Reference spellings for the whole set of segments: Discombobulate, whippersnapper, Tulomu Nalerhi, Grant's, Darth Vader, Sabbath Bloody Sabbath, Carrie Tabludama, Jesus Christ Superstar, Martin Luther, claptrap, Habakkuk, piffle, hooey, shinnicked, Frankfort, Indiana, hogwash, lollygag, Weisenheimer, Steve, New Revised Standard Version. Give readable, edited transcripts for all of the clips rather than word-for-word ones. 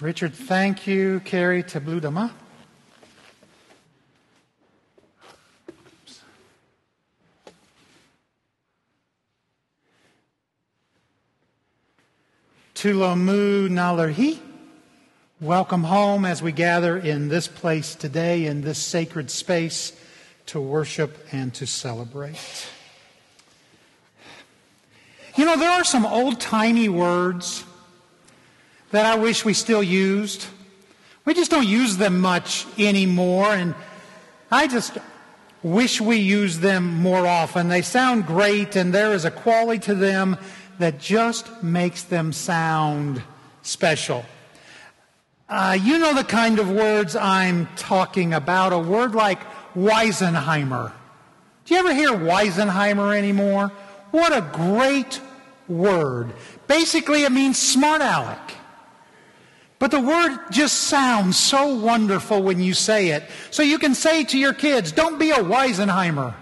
Richard, thank you. Carrie Tabludama. Tulomu Nalerhi. Welcome home as we gather in this place today, in this sacred space, to worship and to celebrate. You know, there are some old-timey words that I wish we still used. We just don't use them much anymore, and I just wish we used them more often. They sound great, and there is a quality to them that just makes them sound special. You know the kind of words I'm talking about. A word like Weisenheimer. Do you ever hear Weisenheimer anymore? What a great word. Basically, it means smart aleck. But the word just sounds so wonderful when you say it. So you can say to your kids, don't be a Weisenheimer.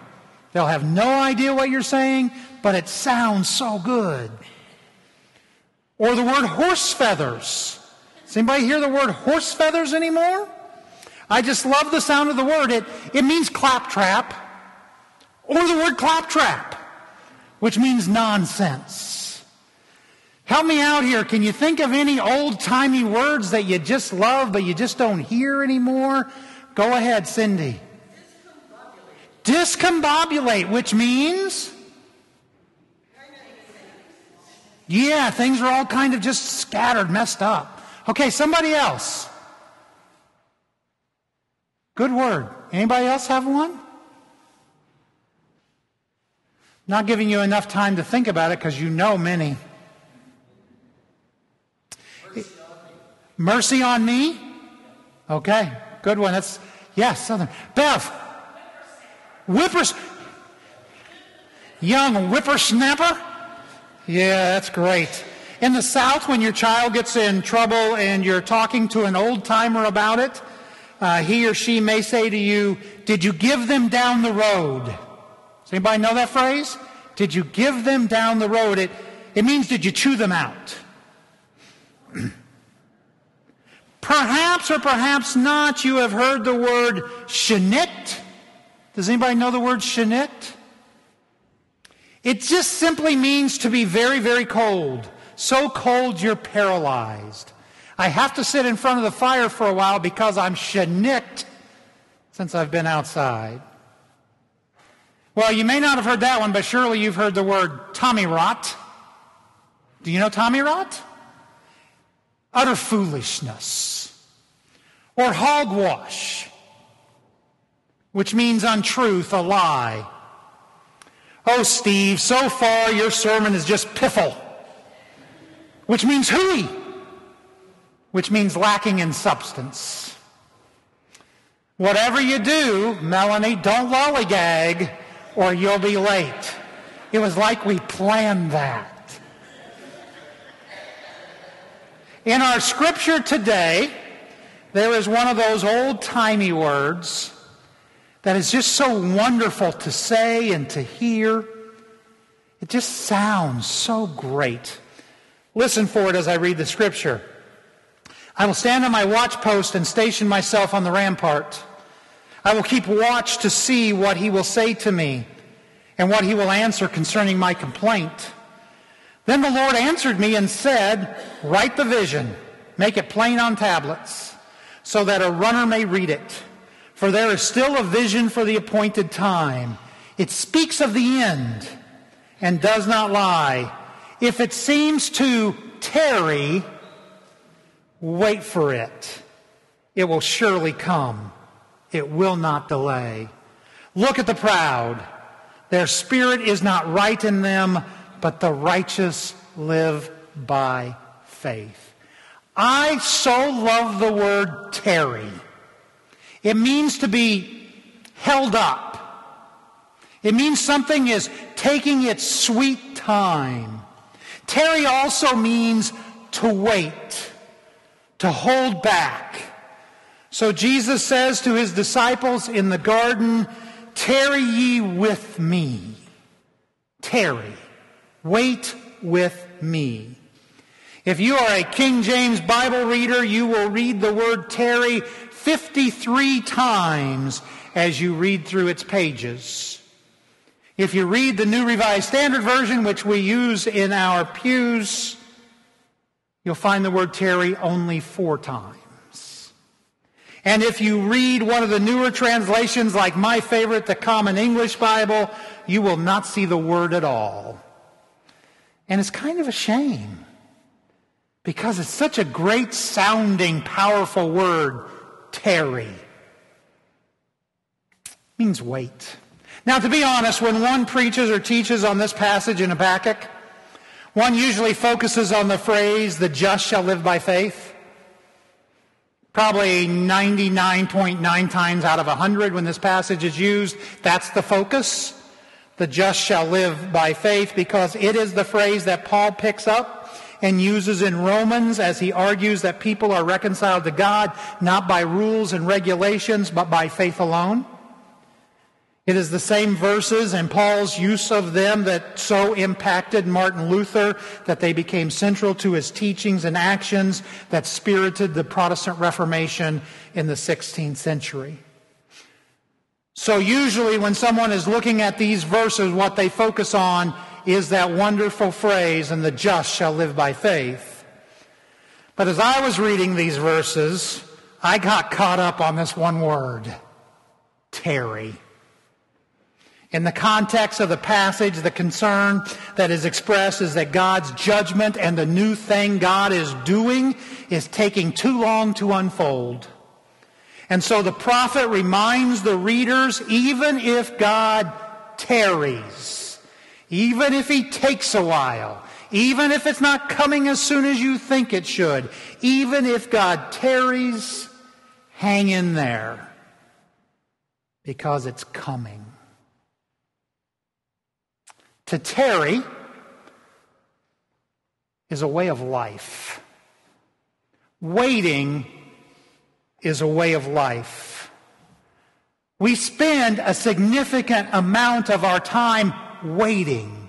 They'll have no idea what you're saying, but it sounds so good. Or the word horsefeathers. Does anybody hear the word horsefeathers anymore? I just love the sound of the word. It means claptrap. Or the word claptrap, which means nonsense. Help me out here. Can you think of any old-timey words that you just love but you just don't hear anymore? Go ahead, Cindy. Discombobulate. Discombobulate, which means? Yeah, things are all kind of just scattered, messed up. Okay, somebody else. Good word. Anybody else have one? Not giving you enough time to think about it because you know many. Mercy on me. Okay, good one. That's, yes, Southern. Beth. Whippersnapper. Young whippersnapper. Yeah, that's great. In the South, when your child gets in trouble and you're talking to an old-timer about it, he or she may say to you, did you give them down the road? Does anybody know that phrase? Did you give them down the road? It means did you chew them out? Perhaps or perhaps not, you have heard the word shinnicked. Does anybody know the word shinnicked? It just simply means to be very, very cold. So cold you're paralyzed. I have to sit in front of the fire for a while because I'm shinnicked since I've been outside. Well, you may not have heard that one, but surely you've heard the word Tommy Rot. Do you know Tommy Rot? Utter foolishness. Or hogwash, which means untruth, a lie. Oh, Steve, so far your sermon is just piffle, which means hooey, which means lacking in substance. Whatever you do, Melanie, don't lollygag or you'll be late. It was like we planned that. In our scripture today, there is one of those old-timey words that is just so wonderful to say and to hear. It just sounds so great. Listen for it as I read the scripture. I will stand on my watch post and station myself on the rampart. I will keep watch to see what he will say to me and what he will answer concerning my complaint. Then the Lord answered me and said, write the vision, make it plain on tablets, so that a runner may read it. For there is still a vision for the appointed time. It speaks of the end and does not lie. If it seems to tarry, wait for it. It will surely come. It will not delay. Look at the proud. Their spirit is not right in them, but the righteous live by faith. I so love the word tarry. It means to be held up. It means something is taking its sweet time. Tarry also means to wait, to hold back. So Jesus says to his disciples in the garden, tarry ye with me. Tarry. Wait with me. If you are a King James Bible reader, you will read the word tarry 53 times as you read through its pages. If you read the New Revised Standard Version, which we use in our pews, you'll find the word tarry only 4 times. And if you read one of the newer translations, like my favorite, the Common English Bible, you will not see the word at all. And it's kind of a shame, because it's such a great sounding, powerful word, tarry. It means wait. Now, to be honest, when one preaches or teaches on this passage in Habakkuk, one usually focuses on the phrase, the just shall live by faith. Probably 99.9 times out of 100 when this passage is used, that's the focus. The just shall live by faith, because it is the phrase that Paul picks up and uses in Romans as he argues that people are reconciled to God not by rules and regulations, but by faith alone. It is the same verses and Paul's use of them that so impacted Martin Luther that they became central to his teachings and actions that spirited the Protestant Reformation in the 16th century. So usually when someone is looking at these verses, what they focus on is that wonderful phrase, and the just shall live by faith. But as I was reading these verses, I got caught up on this one word, tarry. In the context of the passage, the concern that is expressed is that God's judgment and the new thing God is doing is taking too long to unfold. And so the prophet reminds the readers, even if God tarries, even if he takes a while, even if it's not coming as soon as you think it should, even if God tarries, hang in there, because it's coming. To tarry is a way of life. Waiting is a way of life. We spend a significant amount of our time waiting.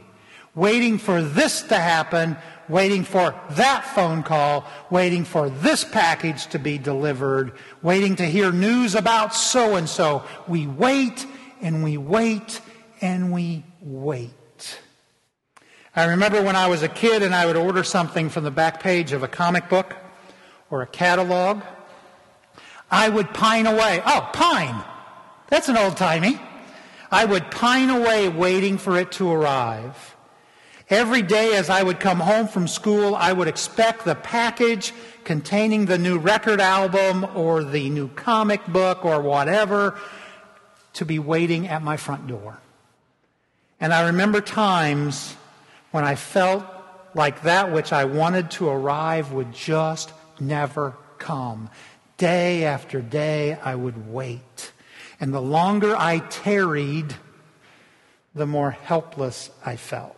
Waiting for this to happen, waiting for that phone call, waiting for this package to be delivered, waiting to hear news about so-and-so. We wait and we wait and we wait. I remember when I was a kid and I would order something from the back page of a comic book or a catalog, I would pine away. Oh, pine! That's an old-timey. I would pine away waiting for it to arrive. Every day as I would come home from school, I would expect the package containing the new record album or the new comic book or whatever to be waiting at my front door. And I remember times when I felt like that which I wanted to arrive would just never come. Day after day, I would wait. And the longer I tarried, the more helpless I felt.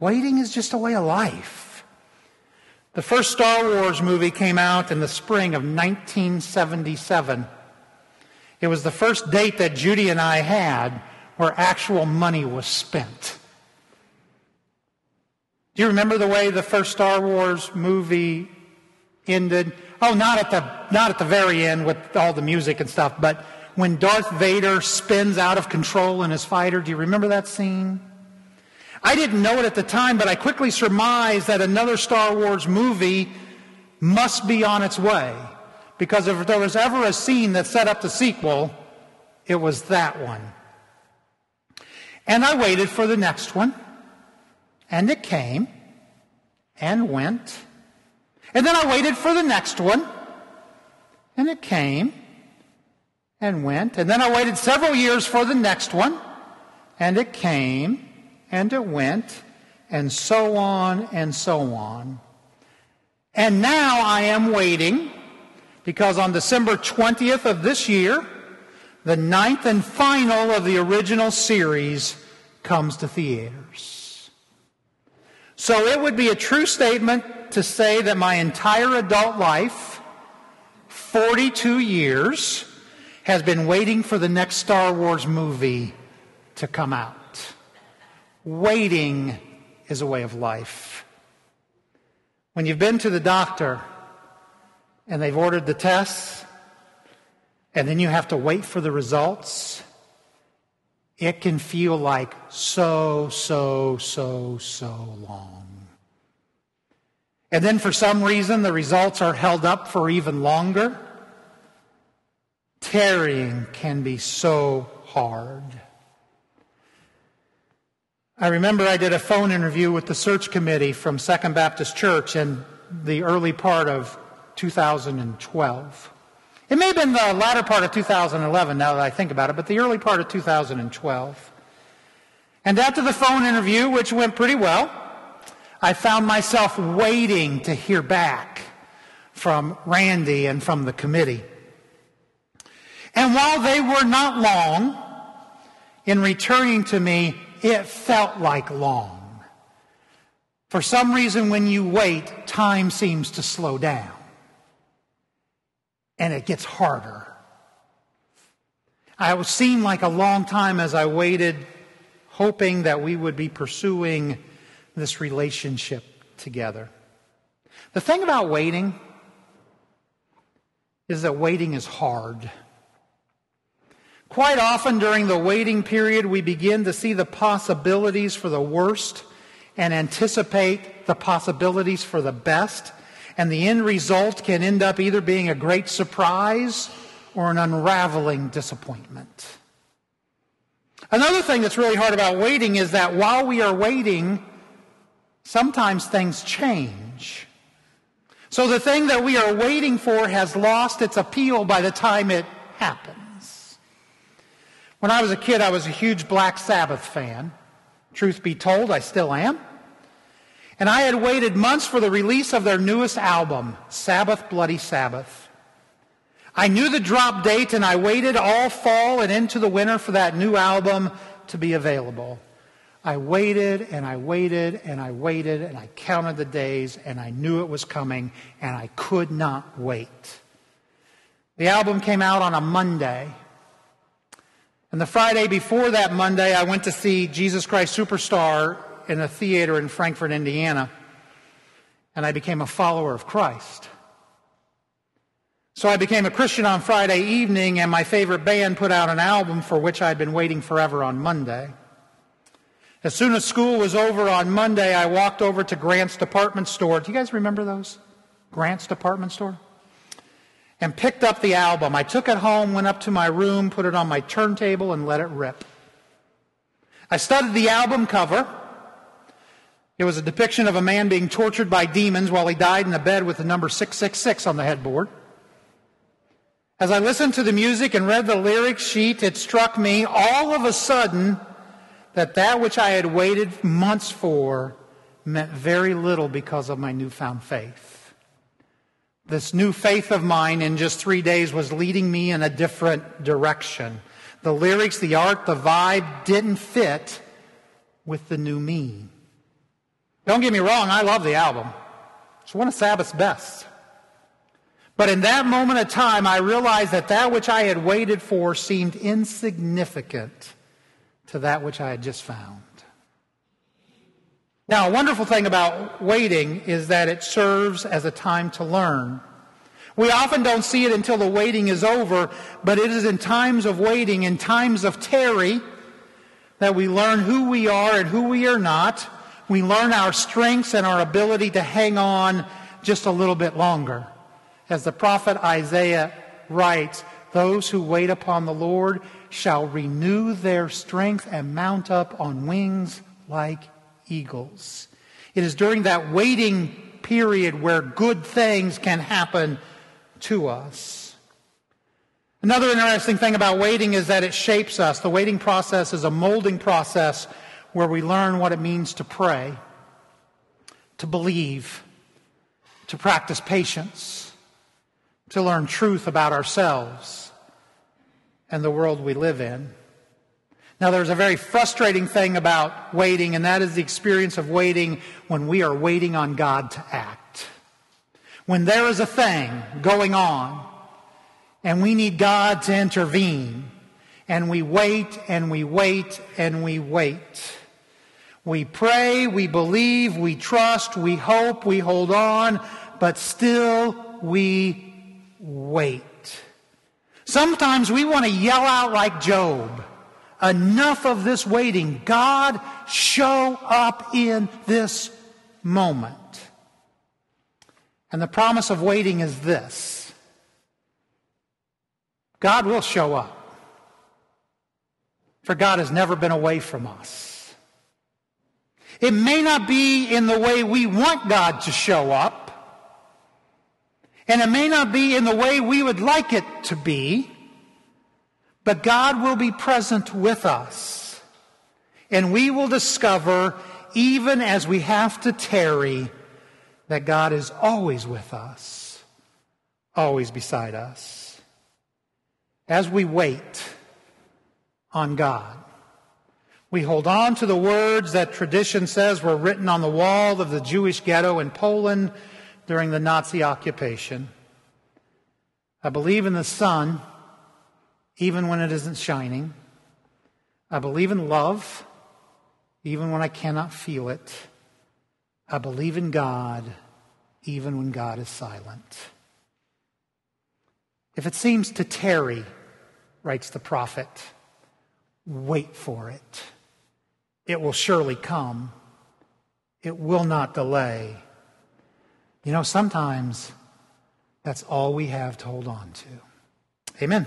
Waiting is just a way of life. The first Star Wars movie came out in the spring of 1977. It was the first date that Judy and I had where actual money was spent. Do you remember the way the first Star Wars movie ended? Oh, not at the very end with all the music and stuff, but when Darth Vader spins out of control in his fighter, do you remember that scene? I didn't know it at the time, but I quickly surmised that another Star Wars movie must be on its way, because if there was ever a scene that set up the sequel, it was that one. And I waited for the next one, and it came and went. And then I waited for the next one, and it came and went. And then I waited several years for the next one, and it came and it went, and so on and so on. And now I am waiting, because on December 20th of this year, the 9th and final of the original series comes to theaters. So it would be a true statement to say that my entire adult life, 42 years, has been waiting for the next Star Wars movie to come out. Waiting is a way of life. When you've been to the doctor and they've ordered the tests and then you have to wait for the results, it can feel like so long. And then for some reason, the results are held up for even longer. Tarrying can be so hard. I remember I did a phone interview with the search committee from Second Baptist Church in the early part of 2012. It may have been the latter part of 2011, now that I think about it, but the early part of 2012. And after the phone interview, which went pretty well, I found myself waiting to hear back from Randy and from the committee. And while they were not long in returning to me, it felt like long. For some reason, when you wait, time seems to slow down. And it gets harder. It seemed like a long time as I waited, hoping that we would be pursuing this relationship together. The thing about waiting is that waiting is hard. Quite often during the waiting period, we begin to see the possibilities for the worst and anticipate the possibilities for the best, and the end result can end up either being a great surprise or an unraveling disappointment. Another thing that's really hard about waiting is that while we are waiting, sometimes things change. So the thing that we are waiting for has lost its appeal by the time it happens. When I was a kid, I was a huge Black Sabbath fan. Truth be told, I still am. And I had waited months for the release of their newest album, Sabbath Bloody Sabbath. I knew the drop date, and I waited all fall and into the winter for that new album to be available. I waited, and I waited, and I waited, and I counted the days, and I knew it was coming, and I could not wait. The album came out on a Monday. And the Friday before that Monday, I went to see Jesus Christ Superstar in a theater in Frankfort, Indiana. And I became a follower of Christ. So I became a Christian on Friday evening, and my favorite band put out an album for which I'd been waiting forever on Monday. As soon as school was over on Monday, I walked over to Grant's department store. Do you guys remember those? Grant's department store? And picked up the album. I took it home, went up to my room, put it on my turntable, and let it rip. I studied the album cover. It was a depiction of a man being tortured by demons while he died in a bed with the number 666 on the headboard. As I listened to the music and read the lyric sheet, it struck me all of a sudden that that which I had waited months for meant very little because of my newfound faith. This new faith of mine in just 3 days was leading me in a different direction. The lyrics, the art, the vibe didn't fit with the new me. Don't get me wrong, I love the album. It's one of Sabbath's best. But in that moment of time, I realized that that which I had waited for seemed insignificant to that which I had just found. Now, a wonderful thing about waiting is that it serves as a time to learn. We often don't see it until the waiting is over, but it is in times of waiting, in times of tarry, that we learn who we are and who we are not. We learn our strengths and our ability to hang on just a little bit longer. As the prophet Isaiah writes, "Those who wait upon the Lord shall renew their strength and mount up on wings like eagles." It is during that waiting period where good things can happen to us. Another interesting thing about waiting is that it shapes us. The waiting process is a molding process where we learn what it means to pray, to believe, to practice patience, to learn truth about ourselves and the world we live in. Now, there's a very frustrating thing about waiting, and that is the experience of waiting when we are waiting on God to act. When there is a thing going on, and we need God to intervene, and we wait, and we wait, and we wait. We pray, we believe, we trust, we hope, we hold on, but still we wait. Sometimes we want to yell out like Job, enough of this waiting. God, show up in this moment. And the promise of waiting is this: God will show up. For God has never been away from us. It may not be in the way we want God to show up. And it may not be in the way we would like it to be. But God will be present with us. And we will discover, even as we have to tarry, that God is always with us, always beside us. As we wait on God, we hold on to the words that tradition says were written on the wall of the Jewish ghetto in Poland during the Nazi occupation. I believe in the sun, even when it isn't shining. I believe in love, even when I cannot feel it. I believe in God, even when God is silent. If it seems to tarry, writes the prophet, wait for it. It will surely come. It will not delay. You know, sometimes that's all we have to hold on to. Amen.